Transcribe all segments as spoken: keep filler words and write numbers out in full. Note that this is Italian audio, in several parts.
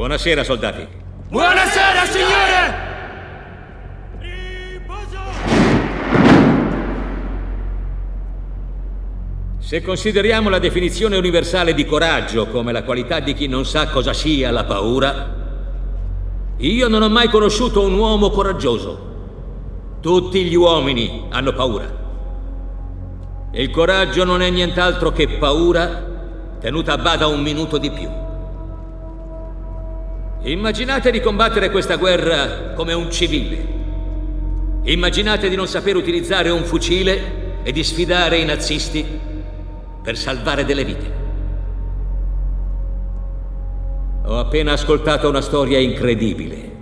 Buonasera, soldati. Buonasera, signore! Se consideriamo la definizione universale di coraggio come la qualità di chi non sa cosa sia la paura, io non ho mai conosciuto un uomo coraggioso. Tutti gli uomini hanno paura. E il coraggio non è nient'altro che paura tenuta a bada un minuto di più. Immaginate di combattere questa guerra come un civile. Immaginate di non saper utilizzare un fucile e di sfidare i nazisti per salvare delle vite. Ho appena ascoltato una storia incredibile.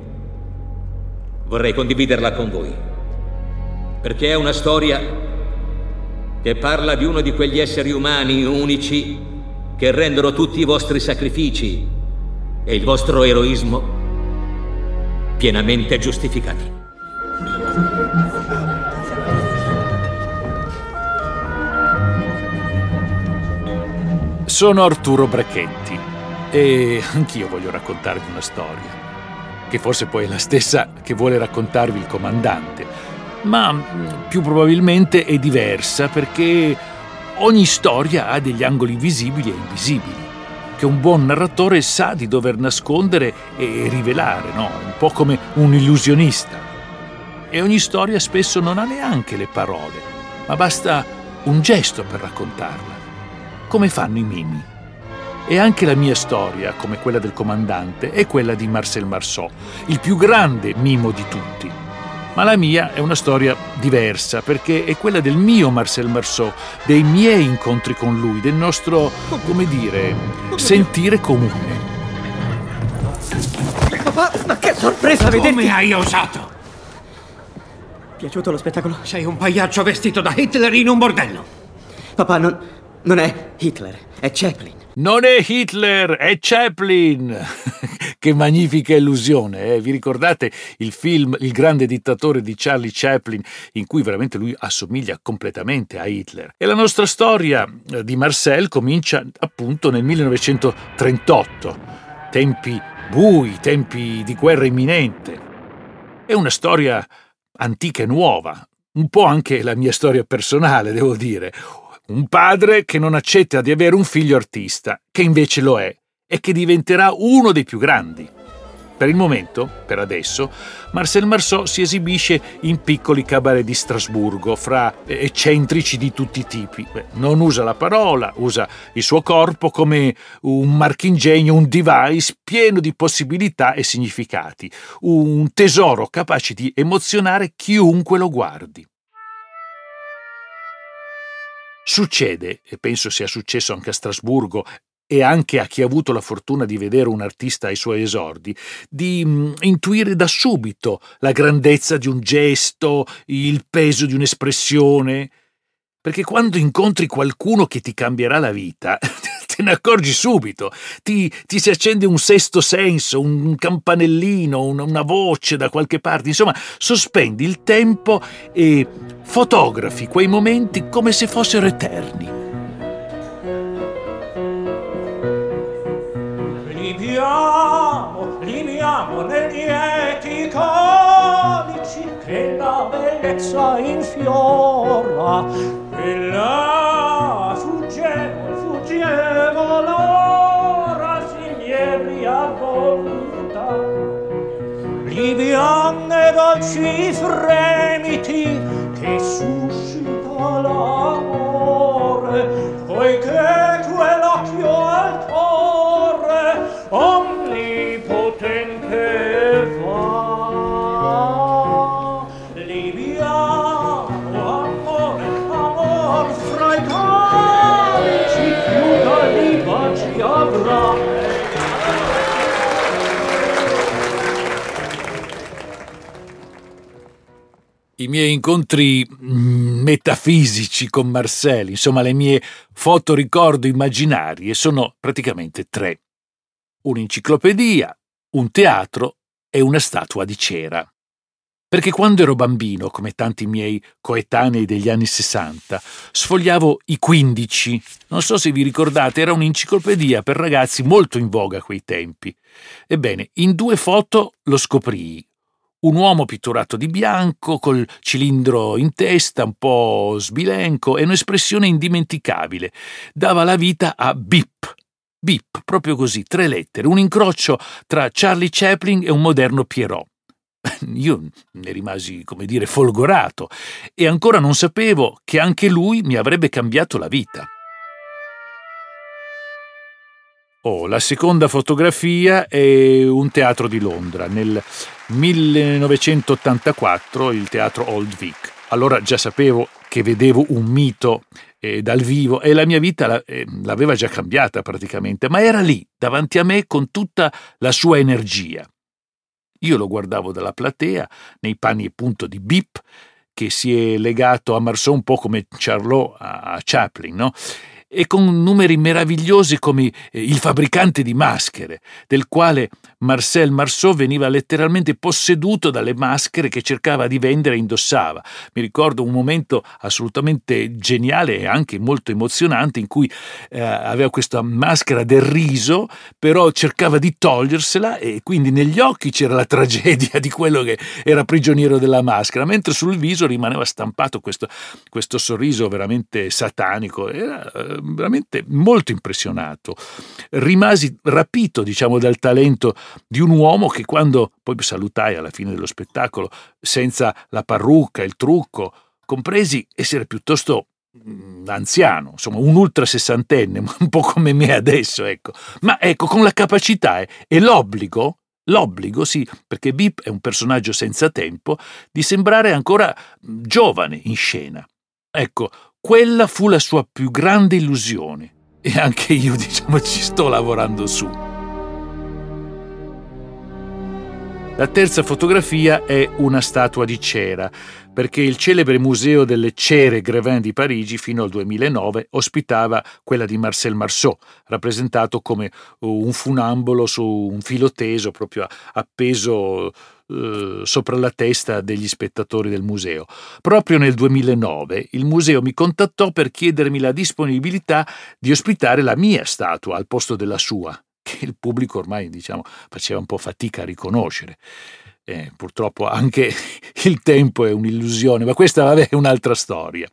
Vorrei condividerla con voi, perché è una storia che parla di uno di quegli esseri umani unici che rendono tutti i vostri sacrifici e il vostro eroismo pienamente giustificati. Sono Arturo Brachetti e anch'io voglio raccontarvi una storia, che forse poi è la stessa che vuole raccontarvi il comandante, ma più probabilmente è diversa perché ogni storia ha degli angoli visibili e invisibili che un buon narratore sa di dover nascondere e rivelare, no? Un po' come un illusionista. E ogni storia spesso non ha neanche le parole, ma basta un gesto per raccontarla, come fanno i mimi. E anche la mia storia, come quella del comandante, è quella di Marcel Marceau, il più grande mimo di tutti. Ma la mia è una storia diversa, perché è quella del mio Marcel Marceau, dei miei incontri con lui, del nostro, come dire, sentire comune. Papà, ma che sorpresa vederti! Come hai osato? Piaciuto lo spettacolo? Sei un pagliaccio vestito da Hitler in un bordello. Papà, non, non è Hitler, è Chaplin. Non è Hitler, è Chaplin! Che magnifica illusione, eh? Vi ricordate il film Il grande dittatore di Charlie Chaplin, in cui veramente lui assomiglia completamente a Hitler? E la nostra storia di Marcel comincia appunto nel millenovecentotrentotto, tempi bui, tempi di guerra imminente. È una storia antica e nuova, un po' anche la mia storia personale, devo dire. Un padre che non accetta di avere un figlio artista, che invece lo è, e che diventerà uno dei più grandi. Per il momento, per adesso, Marcel Marceau si esibisce in piccoli cabaret di Strasburgo, fra eccentrici di tutti i tipi. Non usa la parola, usa il suo corpo come un marchingegno, un device pieno di possibilità e significati, un tesoro capace di emozionare chiunque lo guardi. Succede, e penso sia successo anche a Strasburgo e anche a chi ha avuto la fortuna di vedere un artista ai suoi esordi, di mh, intuire da subito la grandezza di un gesto, il peso di un'espressione, perché quando incontri qualcuno che ti cambierà la vita, te ne accorgi subito, ti, ti si accende un sesto senso, un campanellino, un, una voce da qualche parte, insomma, sospendi il tempo e fotografi quei momenti come se fossero eterni. Viviamo, viviamo negli eti conici che la bellezza infiora e là fuggiamo. Fuggevo l'ora signori a volontà, liviani e dolci fremiti che suscita l'amore, poiché quell'occhio altore onnipotente va. Liviamo, amore, amor fra i i miei incontri metafisici con Marcel, insomma le mie foto ricordo immaginarie sono praticamente tre: un'enciclopedia, un teatro e una statua di cera. perché quando ero bambino, come tanti miei coetanei degli anni sessanta, sfogliavo i quindici. Non so se vi ricordate, era un'enciclopedia per ragazzi molto in voga a quei tempi. Ebbene, in due foto lo scoprii. Un uomo pitturato di bianco, col cilindro in testa, un po' sbilenco e un'espressione indimenticabile. Dava la vita a B I P. B I P, proprio così, tre lettere, un incrocio tra Charlie Chaplin e un moderno Pierrot. Io ne rimasi, come dire, folgorato e ancora non sapevo che anche lui mi avrebbe cambiato la vita. Oh, la seconda fotografia è un teatro di Londra, nel millenovecentottantaquattro, il teatro Old Vic. Allora già sapevo che vedevo un mito eh, dal vivo e la mia vita la, eh, l'aveva già cambiata praticamente, ma era lì, davanti a me, con tutta la sua energia. Io lo guardavo dalla platea, nei panni appunto di B I P, che si è legato a Marceau un po' come Charlot a Chaplin, no? E con numeri meravigliosi come Il fabbricante di maschere, del quale Marcel Marceau veniva letteralmente posseduto dalle maschere che cercava di vendere e indossava. Mi ricordo un momento assolutamente geniale e anche molto emozionante in cui eh, aveva questa maschera del riso, però cercava di togliersela e quindi negli occhi c'era la tragedia di quello che era prigioniero della maschera, mentre sul viso rimaneva stampato questo, questo sorriso veramente satanico. Era veramente molto impressionato. Rimasi rapito, diciamo, dal talento di un uomo che, quando poi salutai alla fine dello spettacolo, senza la parrucca, il trucco, compresi essere piuttosto anziano, insomma un ultra sessantenne, un po' come me adesso, ecco. Ma ecco, con la capacità e l'obbligo, l'obbligo, sì, perché B I P è un personaggio senza tempo, di sembrare ancora giovane in scena. Ecco, quella fu la sua più grande illusione e anche io, diciamo, ci sto lavorando su. La terza fotografia è una statua di cera, perché il celebre museo delle cere Grévin di Parigi fino al duemilanove ospitava quella di Marcel Marceau, rappresentato come un funambolo su un filo teso proprio appeso sopra la testa degli spettatori del museo. Proprio nel duemilanove il museo mi contattò per chiedermi la disponibilità di ospitare la mia statua al posto della sua, che il pubblico ormai, diciamo, faceva un po' fatica a riconoscere. Eh, purtroppo anche il tempo è un'illusione, ma questa, vabbè, è un'altra storia.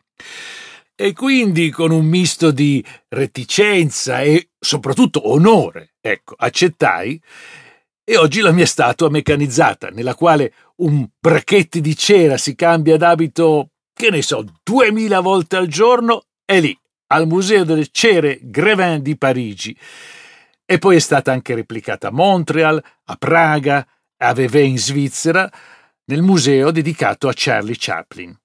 E quindi, con un misto di reticenza e soprattutto onore, ecco, accettai. E oggi la mia statua meccanizzata, nella quale un Brachetti di cera si cambia d'abito, che ne so, duemila volte al giorno, è lì, al Museo delle Cere Grévin di Parigi. E poi è stata anche replicata a Montreal, a Praga, a Vevey in Svizzera, nel museo dedicato a Charlie Chaplin.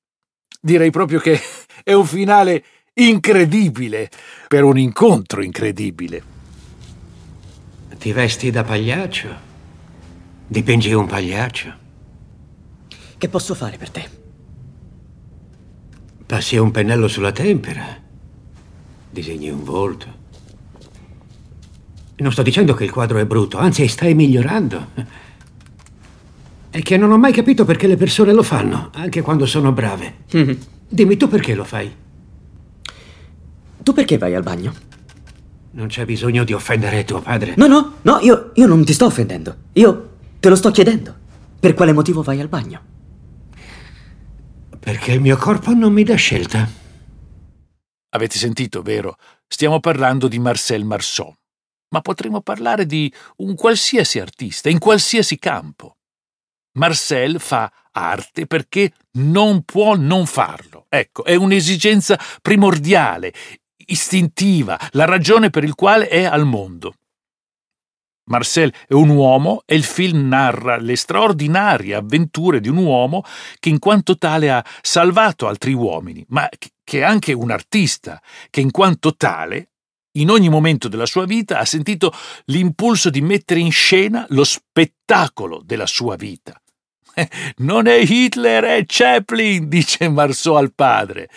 Direi proprio che è un finale incredibile per un incontro incredibile. Ti vesti da pagliaccio? Dipingi un pagliaccio. Che posso fare per te? Passi un pennello sulla tempera. Disegni un volto. Non sto dicendo che il quadro è brutto, anzi stai migliorando. È che non ho mai capito perché le persone lo fanno, anche quando sono brave. Mm-hmm. Dimmi tu perché lo fai. Tu perché vai al bagno? Non c'è bisogno di offendere tuo padre. No, no, no, io, io non ti sto offendendo. Io te lo sto chiedendo. Per quale motivo vai al bagno? Perché il mio corpo non mi dà scelta. Avete sentito, vero? Stiamo parlando di Marcel Marceau. Ma potremmo parlare di un qualsiasi artista, in qualsiasi campo. Marcel fa arte perché non può non farlo. Ecco, è un'esigenza primordiale, istintiva, la ragione per il quale è al mondo. Marcel è un uomo e il film narra le straordinarie avventure di un uomo che in quanto tale ha salvato altri uomini, ma che è anche un artista, che in quanto tale in ogni momento della sua vita ha sentito l'impulso di mettere in scena lo spettacolo della sua vita. Non è Hitler, è Chaplin, dice Marceau al padre.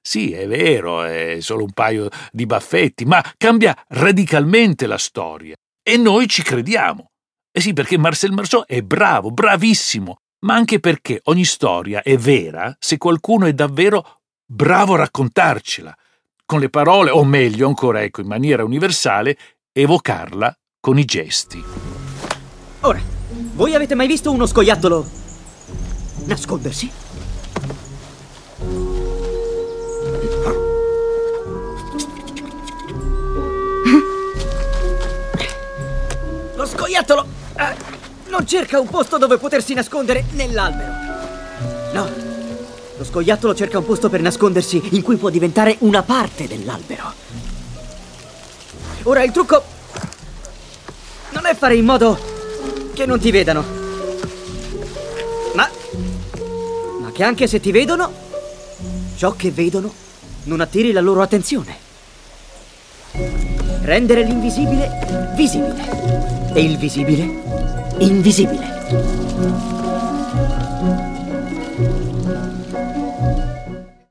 Sì, è vero, è solo un paio di baffetti, ma cambia radicalmente la storia. E noi ci crediamo. E sì, perché Marcel Marceau è bravo, bravissimo, ma anche perché ogni storia è vera se qualcuno è davvero bravo a raccontarcela, con le parole, o meglio ancora, ecco, in maniera universale, evocarla con i gesti. Ora, voi avete mai visto uno scoiattolo nascondersi? Lo scoiattolo eh, non cerca un posto dove potersi nascondere nell'albero. No, lo scoiattolo cerca un posto per nascondersi in cui può diventare una parte dell'albero. Ora, il trucco non è fare in modo che non ti vedano, ma, ma che anche se ti vedono, ciò che vedono non attiri la loro attenzione. Rendere l'invisibile visibile. E il visibile, invisibile.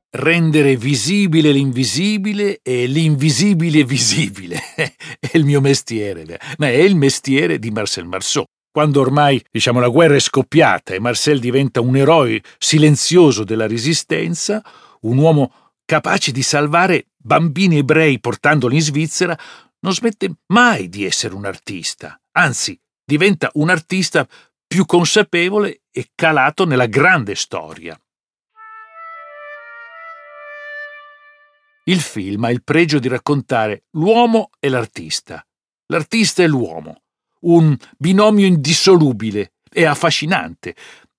Rendere visibile l'invisibile e l'invisibile visibile. È il mio mestiere, ma è il mestiere di Marcel Marceau. Quando ormai, diciamo, la guerra è scoppiata e Marcel diventa un eroe silenzioso della Resistenza, un uomo capace di salvare bambini ebrei portandoli in Svizzera, non smette mai di essere un artista. Anzi, diventa un artista più consapevole e calato nella grande storia. Il film ha il pregio di raccontare l'uomo e l'artista. L'artista e l'uomo, un binomio indissolubile e affascinante,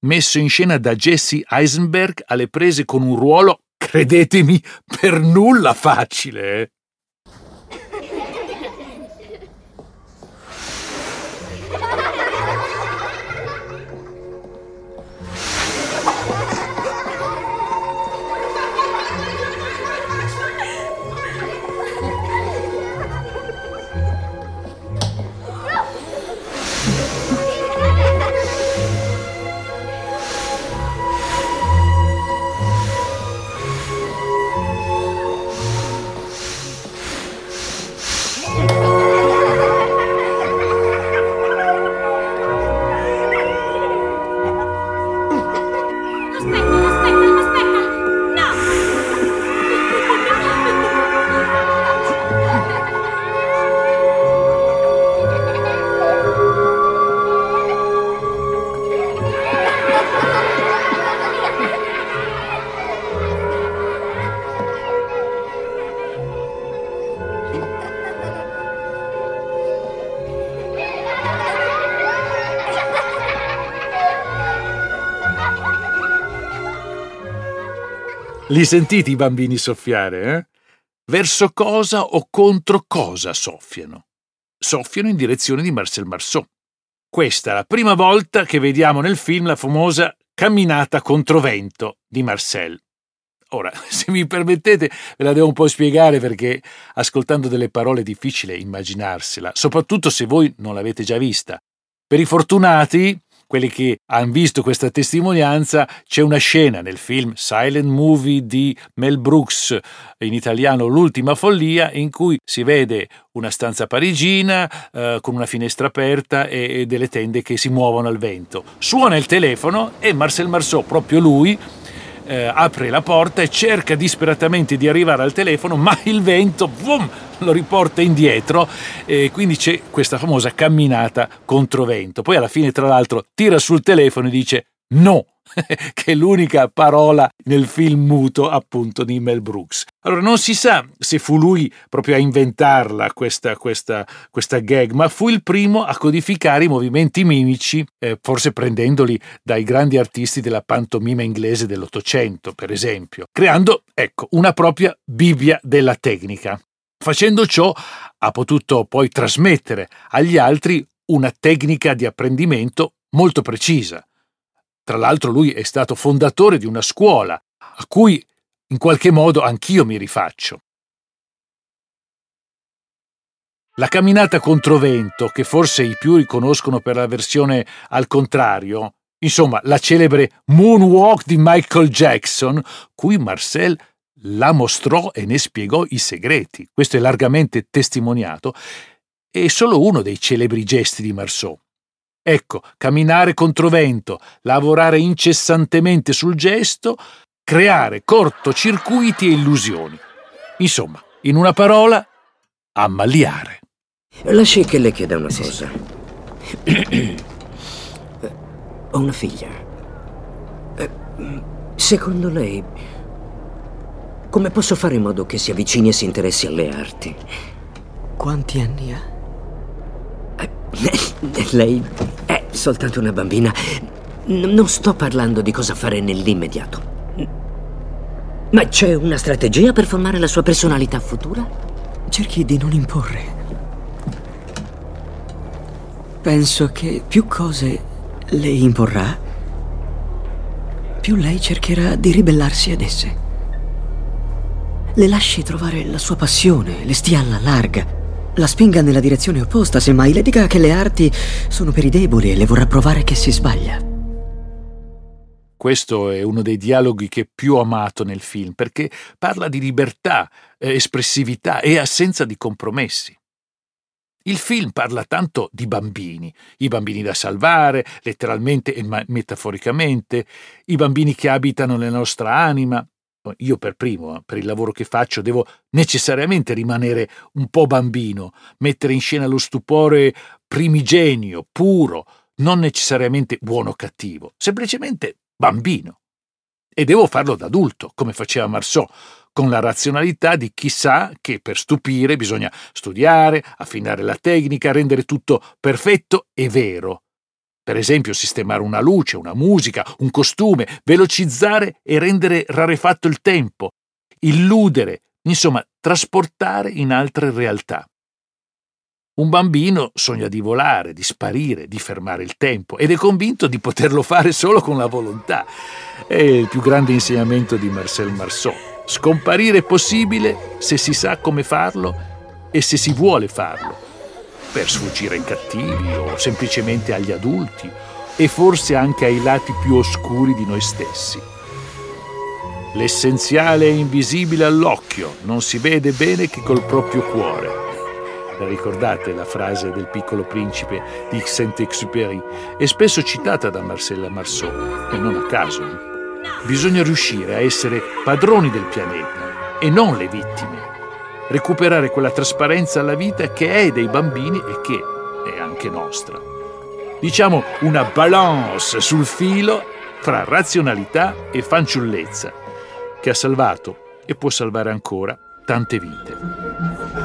messo in scena da Jesse Eisenberg alle prese con un ruolo, credetemi, per nulla facile, eh? Li sentite i bambini soffiare, eh? Verso cosa o contro cosa soffiano? Soffiano in direzione di Marcel Marceau. Questa è la prima volta che vediamo nel film la famosa camminata controvento di Marcel. Ora, se mi permettete, ve la devo un po' spiegare perché ascoltando delle parole è difficile immaginarsela, soprattutto se voi non l'avete già vista. Per i fortunati, quelli che hanno visto questa testimonianza, c'è una scena nel film Silent Movie di Mel Brooks, in italiano L'ultima follia, in cui si vede una stanza parigina eh, con una finestra aperta e, e delle tende che si muovono al vento. Suona il telefono e Marcel Marceau, proprio lui, eh, apre la porta e cerca disperatamente di arrivare al telefono, ma il vento boom, lo riporta indietro e quindi c'è questa famosa camminata controvento. Poi alla fine, tra l'altro, tira sul telefono e dice no, che è l'unica parola nel film muto, appunto, di Mel Brooks. Allora, non si sa se fu lui proprio a inventarla questa, questa, questa gag, ma fu il primo a codificare i movimenti mimici, eh, forse prendendoli dai grandi artisti della pantomima inglese dell'Ottocento, per esempio, creando, ecco, una propria Bibbia della tecnica. Facendo ciò ha potuto poi trasmettere agli altri una tecnica di apprendimento molto precisa. Tra l'altro lui è stato fondatore di una scuola a cui in qualche modo anch'io mi rifaccio. La camminata controvento, che forse i più riconoscono per la versione al contrario, insomma la celebre Moonwalk di Michael Jackson, cui Marcel la mostrò e ne spiegò i segreti. Questo è largamente testimoniato. È solo uno dei celebri gesti di Marceau. Ecco, camminare controvento, lavorare incessantemente sul gesto, creare cortocircuiti e illusioni. Insomma, in una parola, ammaliare. Lasci che le chieda una cosa. Ho una figlia. Secondo lei, come posso fare in modo che si avvicini e si interessi alle arti? Quanti anni ha? Lei è soltanto una bambina. Non sto parlando di cosa fare nell'immediato. Ma c'è una strategia per formare la sua personalità futura? Cerchi di non imporre. Penso che più cose le imporrà, più lei cercherà di ribellarsi ad esse. Le lasci trovare la sua passione, le stia alla larga. La spinga nella direzione opposta, semmai le dica che le arti sono per i deboli e le vorrà provare che si sbaglia. Questo è uno dei dialoghi che più ho amato nel film, perché parla di libertà, espressività e assenza di compromessi. Il film parla tanto di bambini, i bambini da salvare, letteralmente e metaforicamente, i bambini che abitano nella nostra anima. Io per primo, per il lavoro che faccio, devo necessariamente rimanere un po' bambino, mettere in scena lo stupore primigenio, puro, non necessariamente buono o cattivo, semplicemente bambino. E devo farlo da adulto, come faceva Marceau, con la razionalità di chi sa che per stupire bisogna studiare, affinare la tecnica, rendere tutto perfetto e vero. Per esempio, sistemare una luce, una musica, un costume, velocizzare e rendere rarefatto il tempo, illudere, insomma, trasportare in altre realtà. Un bambino sogna di volare, di sparire, di fermare il tempo ed è convinto di poterlo fare solo con la volontà. È il più grande insegnamento di Marcel Marceau. Scomparire è possibile se si sa come farlo e se si vuole farlo. Per sfuggire ai cattivi o semplicemente agli adulti e forse anche ai lati più oscuri di noi stessi. L'essenziale è invisibile all'occhio, non si vede bene che col proprio cuore. La ricordate la frase del Piccolo Principe di Saint-Exupéry? È spesso citata da Marcel Marceau, e non a caso. Bisogna riuscire a essere padroni del pianeta e non le vittime. Recuperare quella trasparenza alla vita che è dei bambini e che è anche nostra. Diciamo una balance sul filo fra razionalità e fanciullezza, che ha salvato e può salvare ancora tante vite.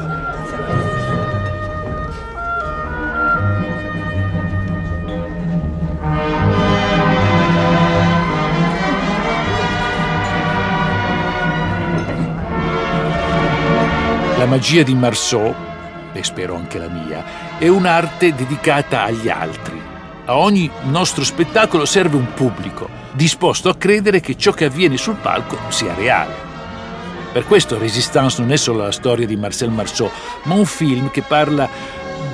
La magia di Marceau, e spero anche la mia, è un'arte dedicata agli altri. A ogni nostro spettacolo serve un pubblico, disposto a credere che ciò che avviene sul palco sia reale. Per questo Resistance non è solo la storia di Marcel Marceau, ma un film che parla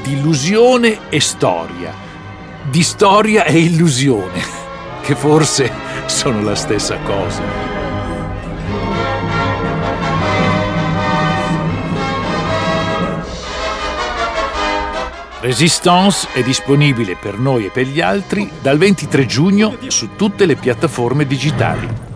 di illusione e storia, di storia e illusione, che forse sono la stessa cosa. Resistance è disponibile per noi e per gli altri dal ventitré giugno su tutte le piattaforme digitali.